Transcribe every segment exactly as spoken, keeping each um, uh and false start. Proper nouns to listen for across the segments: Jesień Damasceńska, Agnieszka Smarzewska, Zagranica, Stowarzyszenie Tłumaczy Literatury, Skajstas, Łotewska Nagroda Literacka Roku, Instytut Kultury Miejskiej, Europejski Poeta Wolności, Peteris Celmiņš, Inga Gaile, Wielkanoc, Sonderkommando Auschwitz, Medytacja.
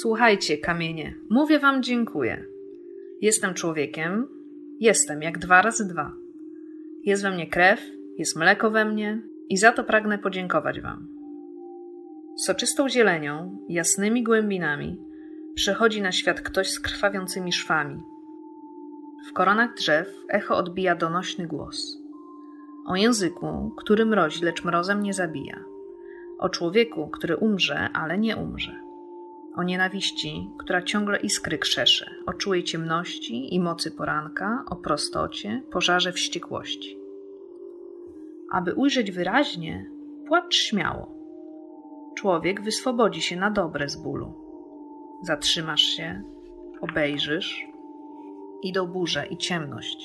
Słuchajcie, kamienie, mówię wam dziękuję. Jestem człowiekiem, jestem jak dwa razy dwa. Jest we mnie krew, jest mleko we mnie i za to pragnę podziękować wam. Soczystą zielenią, jasnymi głębinami przychodzi na świat ktoś z krwawiącymi szwami. W koronach drzew echo odbija donośny głos. O języku, który mrozi, lecz mrozem nie zabija. O człowieku, który umrze, ale nie umrze. O nienawiści, która ciągle iskry krzesze, o czułej ciemności i mocy poranka, o prostocie, pożarze wściekłości. Aby ujrzeć wyraźnie, płacz śmiało. Człowiek wyswobodzi się na dobre z bólu. Zatrzymasz się, obejrzysz, idą burze i ciemność.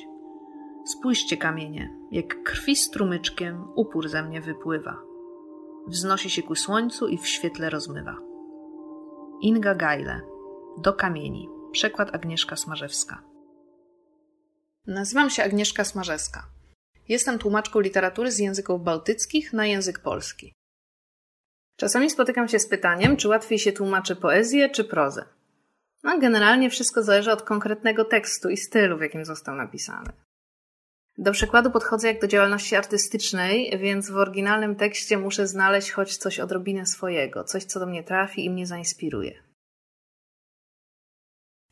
Spójrzcie, kamienie, jak krwi strumyczkiem upór ze mnie wypływa. Wznosi się ku słońcu i w świetle rozmywa. Inga Gaile. Do kamieni. Przekład Agnieszka Smarzewska. Nazywam się Agnieszka Smarzewska. Jestem tłumaczką literatury z języków bałtyckich na język polski. Czasami spotykam się z pytaniem, czy łatwiej się tłumaczy poezję czy prozę. No, generalnie wszystko zależy od konkretnego tekstu i stylu, w jakim został napisany. Do przekładu podchodzę jak do działalności artystycznej, więc w oryginalnym tekście muszę znaleźć choć coś odrobinę swojego, coś, co do mnie trafi i mnie zainspiruje.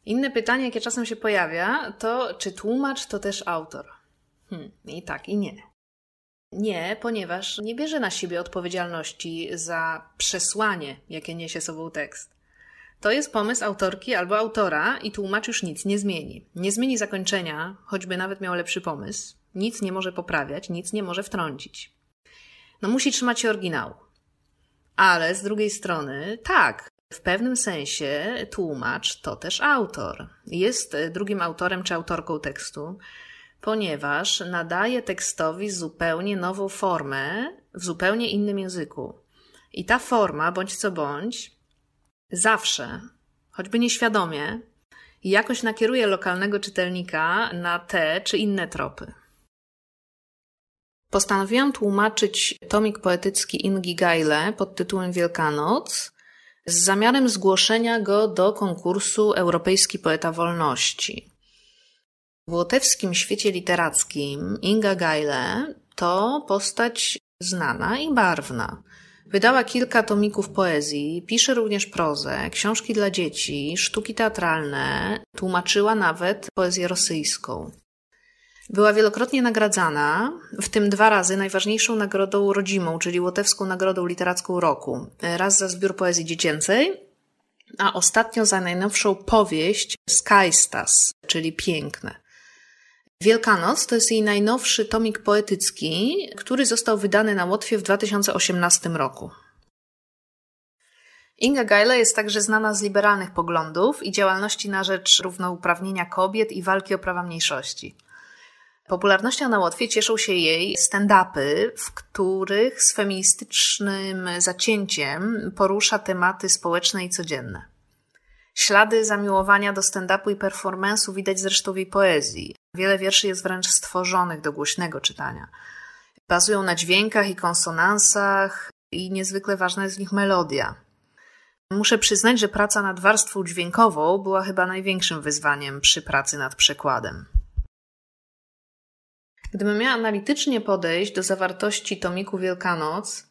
Inne pytanie, jakie czasem się pojawia, to czy tłumacz to też autor? Hmm, i tak, i nie. Nie, ponieważ nie bierze na siebie odpowiedzialności za przesłanie, jakie niesie sobą tekst. To jest pomysł autorki albo autora i tłumacz już nic nie zmieni. Nie zmieni zakończenia, choćby nawet miał lepszy pomysł. Nic nie może poprawiać, nic nie może wtrącić. No musi trzymać się oryginału. Ale z drugiej strony, tak, w pewnym sensie tłumacz to też autor. Jest drugim autorem czy autorką tekstu, ponieważ nadaje tekstowi zupełnie nową formę w zupełnie innym języku. I ta forma, bądź co bądź, zawsze, choćby nieświadomie, jakoś nakieruje lokalnego czytelnika na te czy inne tropy. Postanowiłam tłumaczyć tomik poetycki Ingi Gaile pod tytułem Wielkanoc z zamiarem zgłoszenia go do konkursu Europejski Poeta Wolności. W łotewskim świecie literackim Inga Gaile to postać znana i barwna. Wydała kilka tomików poezji, pisze również prozę, książki dla dzieci, sztuki teatralne, tłumaczyła nawet poezję rosyjską. Była wielokrotnie nagradzana, w tym dwa razy najważniejszą nagrodą rodzimą, czyli Łotewską Nagrodą Literacką Roku. Raz za zbiór poezji dziecięcej, a ostatnio za najnowszą powieść Skajstas, czyli Piękne. Wielkanoc to jest jej najnowszy tomik poetycki, który został wydany na Łotwie w dwa tysiące osiemnastym roku. Inga Gaile jest także znana z liberalnych poglądów i działalności na rzecz równouprawnienia kobiet i walki o prawa mniejszości. Popularnością na Łotwie cieszą się jej stand-upy, w których z feministycznym zacięciem porusza tematy społeczne i codzienne. Ślady zamiłowania do stand-upu i performansu widać zresztą w jej poezji. Wiele wierszy jest wręcz stworzonych do głośnego czytania. Bazują na dźwiękach i konsonansach i niezwykle ważna jest w nich melodia. Muszę przyznać, że praca nad warstwą dźwiękową była chyba największym wyzwaniem przy pracy nad przekładem. Gdybym miała analitycznie podejść do zawartości tomiku Wielkanoc,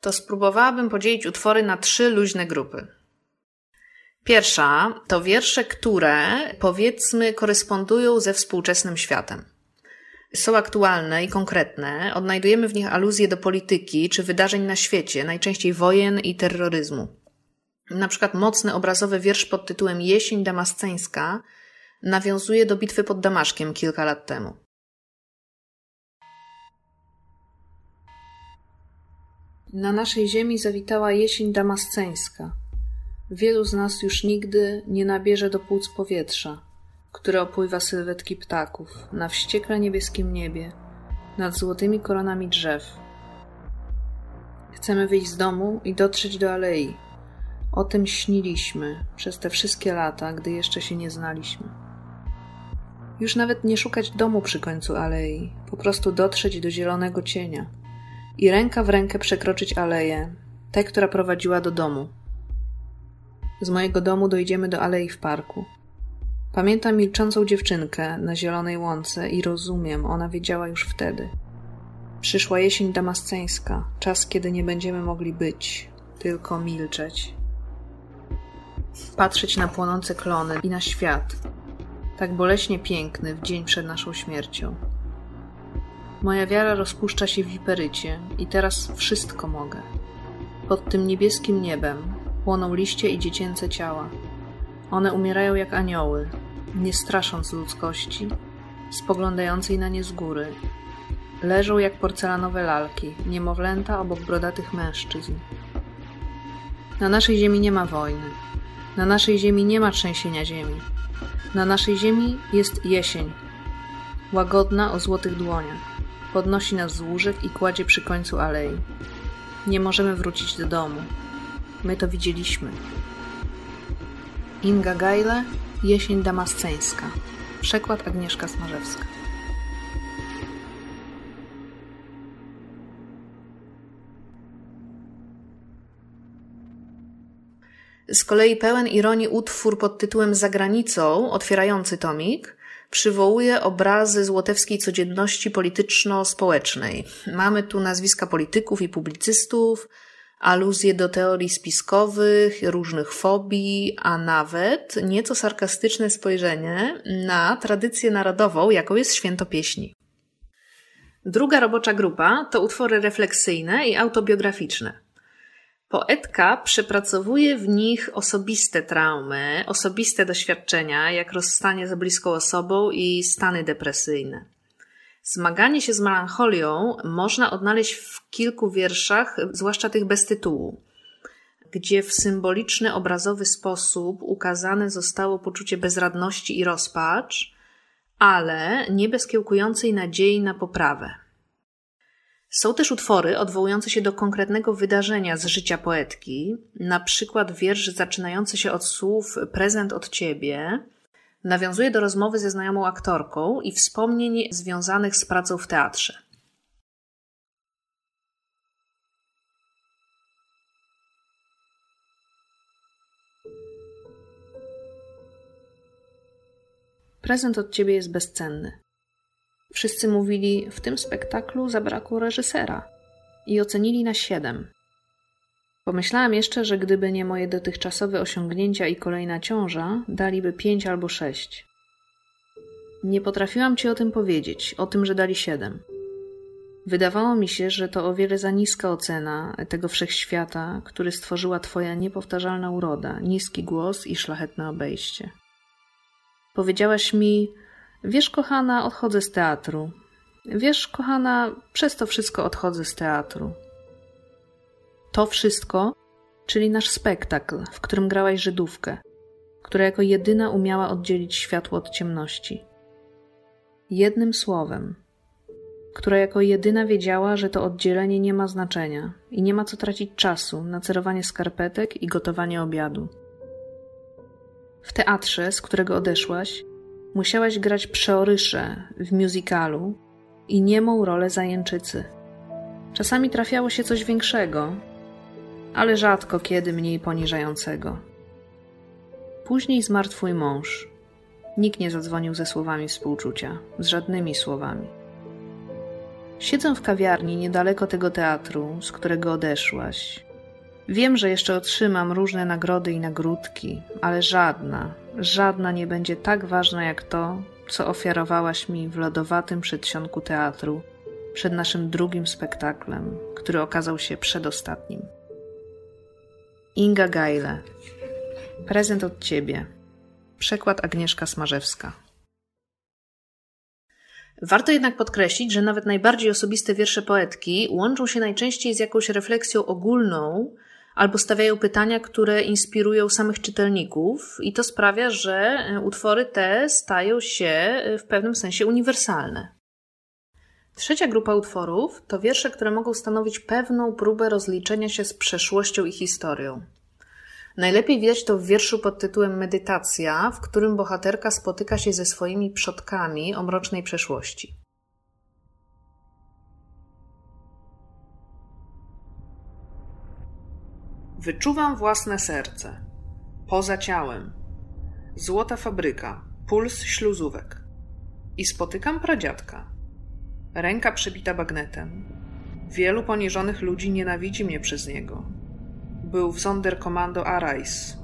to spróbowałabym podzielić utwory na trzy luźne grupy. Pierwsza to wiersze, które, powiedzmy, korespondują ze współczesnym światem. Są aktualne i konkretne, odnajdujemy w nich aluzje do polityki czy wydarzeń na świecie, najczęściej wojen i terroryzmu. Na przykład mocny obrazowy wiersz pod tytułem Jesień Damasceńska nawiązuje do bitwy pod Damaszkiem kilka lat temu. Na naszej ziemi zawitała jesień damasceńska. Wielu z nas już nigdy nie nabierze do płuc powietrza, które opływa sylwetki ptaków na wściekle niebieskim niebie, nad złotymi koronami drzew. Chcemy wyjść z domu i dotrzeć do alei. O tym śniliśmy przez te wszystkie lata, gdy jeszcze się nie znaliśmy. Już nawet nie szukać domu przy końcu alei, po prostu dotrzeć do zielonego cienia i ręka w rękę przekroczyć aleję, tę, która prowadziła do domu. Z mojego domu dojdziemy do alei w parku. Pamiętam milczącą dziewczynkę na zielonej łące i rozumiem, ona wiedziała już wtedy. Przyszła jesień damasceńska, czas, kiedy nie będziemy mogli być, tylko milczeć. Patrzeć na płonące klony i na świat, tak boleśnie piękny w dzień przed naszą śmiercią. Moja wiara rozpuszcza się w wiperycie i teraz wszystko mogę. Pod tym niebieskim niebem płoną liście i dziecięce ciała. One umierają jak anioły, nie strasząc ludzkości, spoglądającej na nie z góry. Leżą jak porcelanowe lalki, niemowlęta obok brodatych mężczyzn. Na naszej ziemi nie ma wojny. Na naszej ziemi nie ma trzęsienia ziemi. Na naszej ziemi jest jesień. Łagodna o złotych dłoniach. Podnosi nas z łóżek i kładzie przy końcu alei. Nie możemy wrócić do domu. My to widzieliśmy. Inga Gaile, Jesień damasceńska. Przekład Agnieszka Smarzewska. Z kolei pełen ironii utwór pod tytułem Zagranicą, otwierający tomik, przywołuje obrazy z łotewskiej codzienności polityczno-społecznej. Mamy tu nazwiska polityków i publicystów, aluzje do teorii spiskowych, różnych fobii, a nawet nieco sarkastyczne spojrzenie na tradycję narodową, jaką jest święto pieśni. Druga robocza grupa to utwory refleksyjne i autobiograficzne. Poetka przepracowuje w nich osobiste traumy, osobiste doświadczenia, jak rozstanie ze bliską osobą i stany depresyjne. Zmaganie się z melancholią można odnaleźć w kilku wierszach, zwłaszcza tych bez tytułu, gdzie w symboliczny, obrazowy sposób ukazane zostało poczucie bezradności i rozpacz, ale nie bez kiełkującej nadziei na poprawę. Są też utwory odwołujące się do konkretnego wydarzenia z życia poetki, na przykład wiersz zaczynający się od słów „prezent od ciebie” nawiązuje do rozmowy ze znajomą aktorką i wspomnień związanych z pracą w teatrze. Prezent od ciebie jest bezcenny. Wszyscy mówili, w tym spektaklu zabrakło reżysera i ocenili na siedem. Pomyślałam jeszcze, że gdyby nie moje dotychczasowe osiągnięcia i kolejna ciąża, daliby pięć albo sześć. Nie potrafiłam ci o tym powiedzieć, o tym, że dali siedem. Wydawało mi się, że to o wiele za niska ocena tego wszechświata, który stworzyła twoja niepowtarzalna uroda, niski głos i szlachetne obejście. Powiedziałaś mi: wiesz, kochana, odchodzę z teatru. Wiesz, kochana, przez to wszystko odchodzę z teatru. To wszystko, czyli nasz spektakl, w którym grałaś Żydówkę, która jako jedyna umiała oddzielić światło od ciemności. Jednym słowem, która jako jedyna wiedziała, że to oddzielenie nie ma znaczenia i nie ma co tracić czasu na cerowanie skarpetek i gotowanie obiadu. W teatrze, z którego odeszłaś, musiałaś grać przeoryszę w musicalu i niemą rolę zajęczycy. Czasami trafiało się coś większego, ale rzadko kiedy mniej poniżającego. Później zmarł twój mąż. Nikt nie zadzwonił ze słowami współczucia, z żadnymi słowami. Siedzę w kawiarni niedaleko tego teatru, z którego odeszłaś. Wiem, że jeszcze otrzymam różne nagrody i nagródki, ale żadna, żadna nie będzie tak ważna jak to, co ofiarowałaś mi w lodowatym przedsionku teatru, przed naszym drugim spektaklem, który okazał się przedostatnim. Inga Gaile. Prezent od ciebie. Przekład Agnieszka Smarzewska. Warto jednak podkreślić, że nawet najbardziej osobiste wiersze poetki łączą się najczęściej z jakąś refleksją ogólną albo stawiają pytania, które inspirują samych czytelników i to sprawia, że utwory te stają się w pewnym sensie uniwersalne. Trzecia grupa utworów to wiersze, które mogą stanowić pewną próbę rozliczenia się z przeszłością i historią. Najlepiej widać to w wierszu pod tytułem Medytacja, w którym bohaterka spotyka się ze swoimi przodkami o mrocznej przeszłości. Wyczuwam własne serce. Poza ciałem. Złota fabryka. Puls śluzówek. I spotykam pradziadka. Ręka przebita bagnetem. Wielu poniżonych ludzi nienawidzi mnie przez niego. Był w Sonderkommando Auschwitz.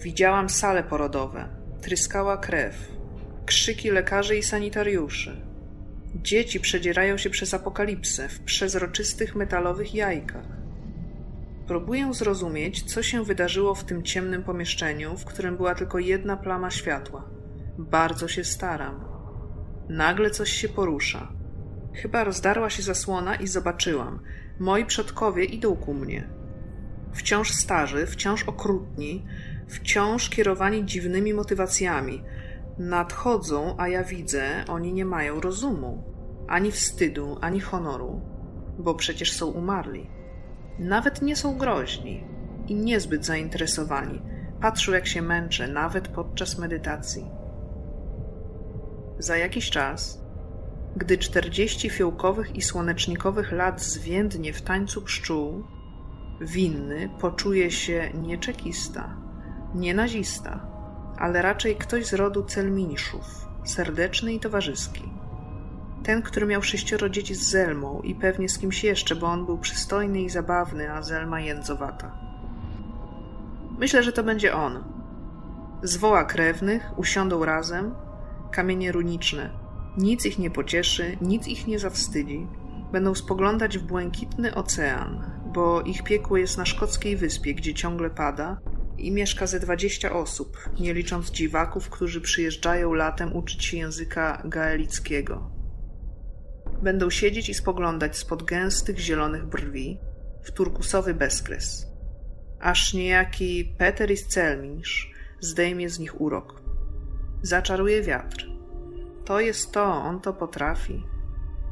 Widziałam sale porodowe. Tryskała krew. Krzyki lekarzy i sanitariuszy. Dzieci przedzierają się przez apokalipsę w przezroczystych metalowych jajkach. Próbuję zrozumieć, co się wydarzyło w tym ciemnym pomieszczeniu, w którym była tylko jedna plama światła. Bardzo się staram. Nagle coś się porusza. Chyba rozdarła się zasłona i zobaczyłam. Moi przodkowie idą ku mnie. Wciąż starzy, wciąż okrutni, wciąż kierowani dziwnymi motywacjami. Nadchodzą, a ja widzę, oni nie mają rozumu. Ani wstydu, ani honoru. Bo przecież są umarli. Nawet nie są groźni i niezbyt zainteresowani. Patrzą, jak się męczę, nawet podczas medytacji. Za jakiś czas, gdy czterdzieści fiołkowych i słonecznikowych lat zwiędnie w tańcu pszczół, winny poczuje się nie czekista, nie nazista, ale raczej ktoś z rodu Celmiņšów, serdeczny i towarzyski. Ten, który miał sześcioro dzieci z Zelmą i pewnie z kimś jeszcze, bo on był przystojny i zabawny, a Zelma jędzowata. Myślę, że to będzie on. Zwoła krewnych, usiądą razem, kamienie runiczne. Nic ich nie pocieszy, nic ich nie zawstydzi. Będą spoglądać w błękitny ocean, bo ich piekło jest na szkockiej wyspie, gdzie ciągle pada i mieszka ze dwadzieścia osób, nie licząc dziwaków, którzy przyjeżdżają latem uczyć się języka gaelickiego. Będą siedzieć i spoglądać spod gęstych, zielonych brwi w turkusowy bezkres. Aż niejaki Peteris Celmiņš zdejmie z nich urok. Zaczaruje wiatr. To jest to, on to potrafi.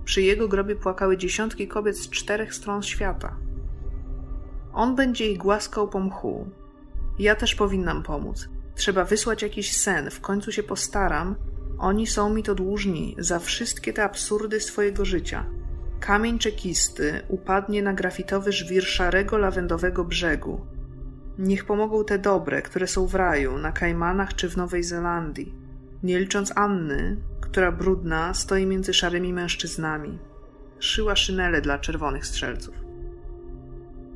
Przy jego grobie płakały dziesiątki kobiet z czterech stron świata. On będzie ich głaskał po mchu. Ja też powinnam pomóc. Trzeba wysłać jakiś sen, w końcu się postaram. Oni są mi to dłużni za wszystkie te absurdy swojego życia. Kamień czekisty upadnie na grafitowy żwir szarego lawendowego brzegu. Niech pomogą te dobre, które są w raju, na Kajmanach czy w Nowej Zelandii. Nie licząc Anny, która brudna stoi między szarymi mężczyznami. Szyła szynele dla czerwonych strzelców.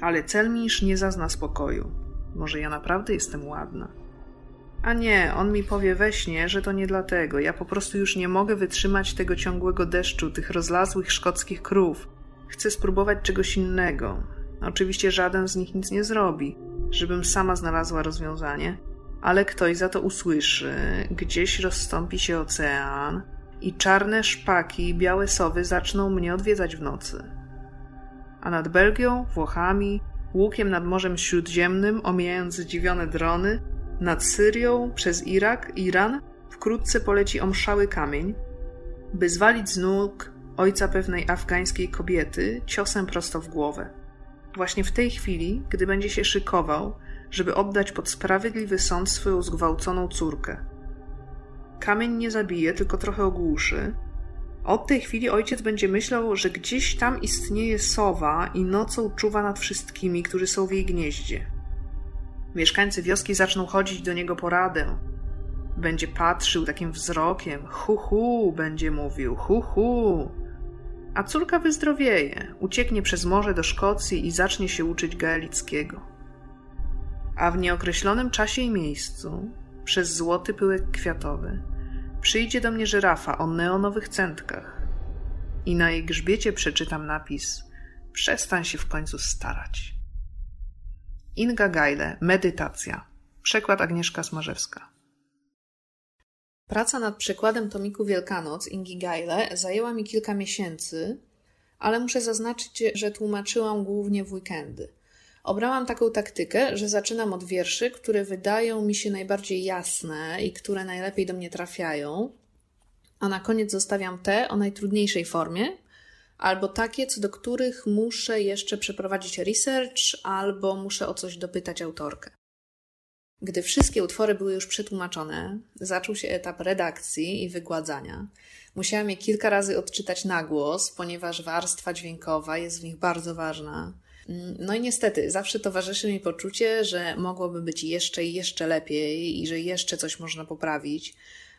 Ale Celmiņš nie zazna spokoju. Może ja naprawdę jestem ładna. A nie, on mi powie we śnie, że to nie dlatego. Ja po prostu już nie mogę wytrzymać tego ciągłego deszczu, tych rozlazłych szkockich krów. Chcę spróbować czegoś innego. Oczywiście żaden z nich nic nie zrobi, żebym sama znalazła rozwiązanie. Ale ktoś za to usłyszy, gdzieś rozstąpi się ocean i czarne szpaki i białe sowy zaczną mnie odwiedzać w nocy. A nad Belgią, Włochami, łukiem nad Morzem Śródziemnym, omijając zdziwione drony, nad Syrią, przez Irak, Iran wkrótce poleci omszały kamień, by zwalić z nóg ojca pewnej afgańskiej kobiety ciosem prosto w głowę. Właśnie w tej chwili, gdy będzie się szykował, żeby oddać pod sprawiedliwy sąd swoją zgwałconą córkę. Kamień nie zabije, tylko trochę ogłuszy. Od tej chwili ojciec będzie myślał, że gdzieś tam istnieje sowa i nocą czuwa nad wszystkimi, którzy są w jej gnieździe. Mieszkańcy wioski zaczną chodzić do niego po radę. Będzie patrzył takim wzrokiem. Hu, hu, będzie mówił. Hu, hu. A córka wyzdrowieje. Ucieknie przez morze do Szkocji i zacznie się uczyć gaelickiego. A w nieokreślonym czasie i miejscu, przez złoty pyłek kwiatowy, przyjdzie do mnie żyrafa o neonowych centkach. I na jej grzbiecie przeczytam napis: przestań się w końcu starać. Inga Gaile, Medytacja. Przekład Agnieszka Smarzewska. Praca nad przekładem tomiku Wielkanoc Ingi Gaile zajęła mi kilka miesięcy, ale muszę zaznaczyć, że tłumaczyłam głównie w weekendy. Obrałam taką taktykę, że zaczynam od wierszy, które wydają mi się najbardziej jasne i które najlepiej do mnie trafiają, a na koniec zostawiam te o najtrudniejszej formie, albo takie, co do których muszę jeszcze przeprowadzić research, albo muszę o coś dopytać autorkę. Gdy wszystkie utwory były już przetłumaczone, zaczął się etap redakcji i wygładzania. Musiałam je kilka razy odczytać na głos, ponieważ warstwa dźwiękowa jest w nich bardzo ważna. No i niestety, zawsze towarzyszy mi poczucie, że mogłoby być jeszcze i jeszcze lepiej i że jeszcze coś można poprawić,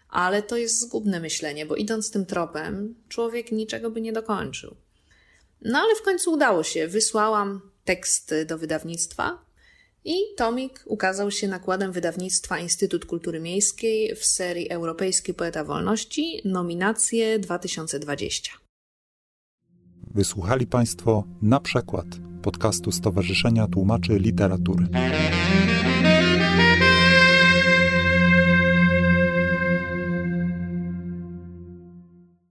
ale to jest zgubne myślenie, bo idąc tym tropem, człowiek niczego by nie dokończył. No ale w końcu udało się. Wysłałam tekst do wydawnictwa i tomik ukazał się nakładem wydawnictwa Instytut Kultury Miejskiej w serii Europejski Poeta Wolności, nominacje dwa tysiące dwudziesty. Wysłuchali Państwo Na Przekład podcastu Stowarzyszenia Tłumaczy Literatury.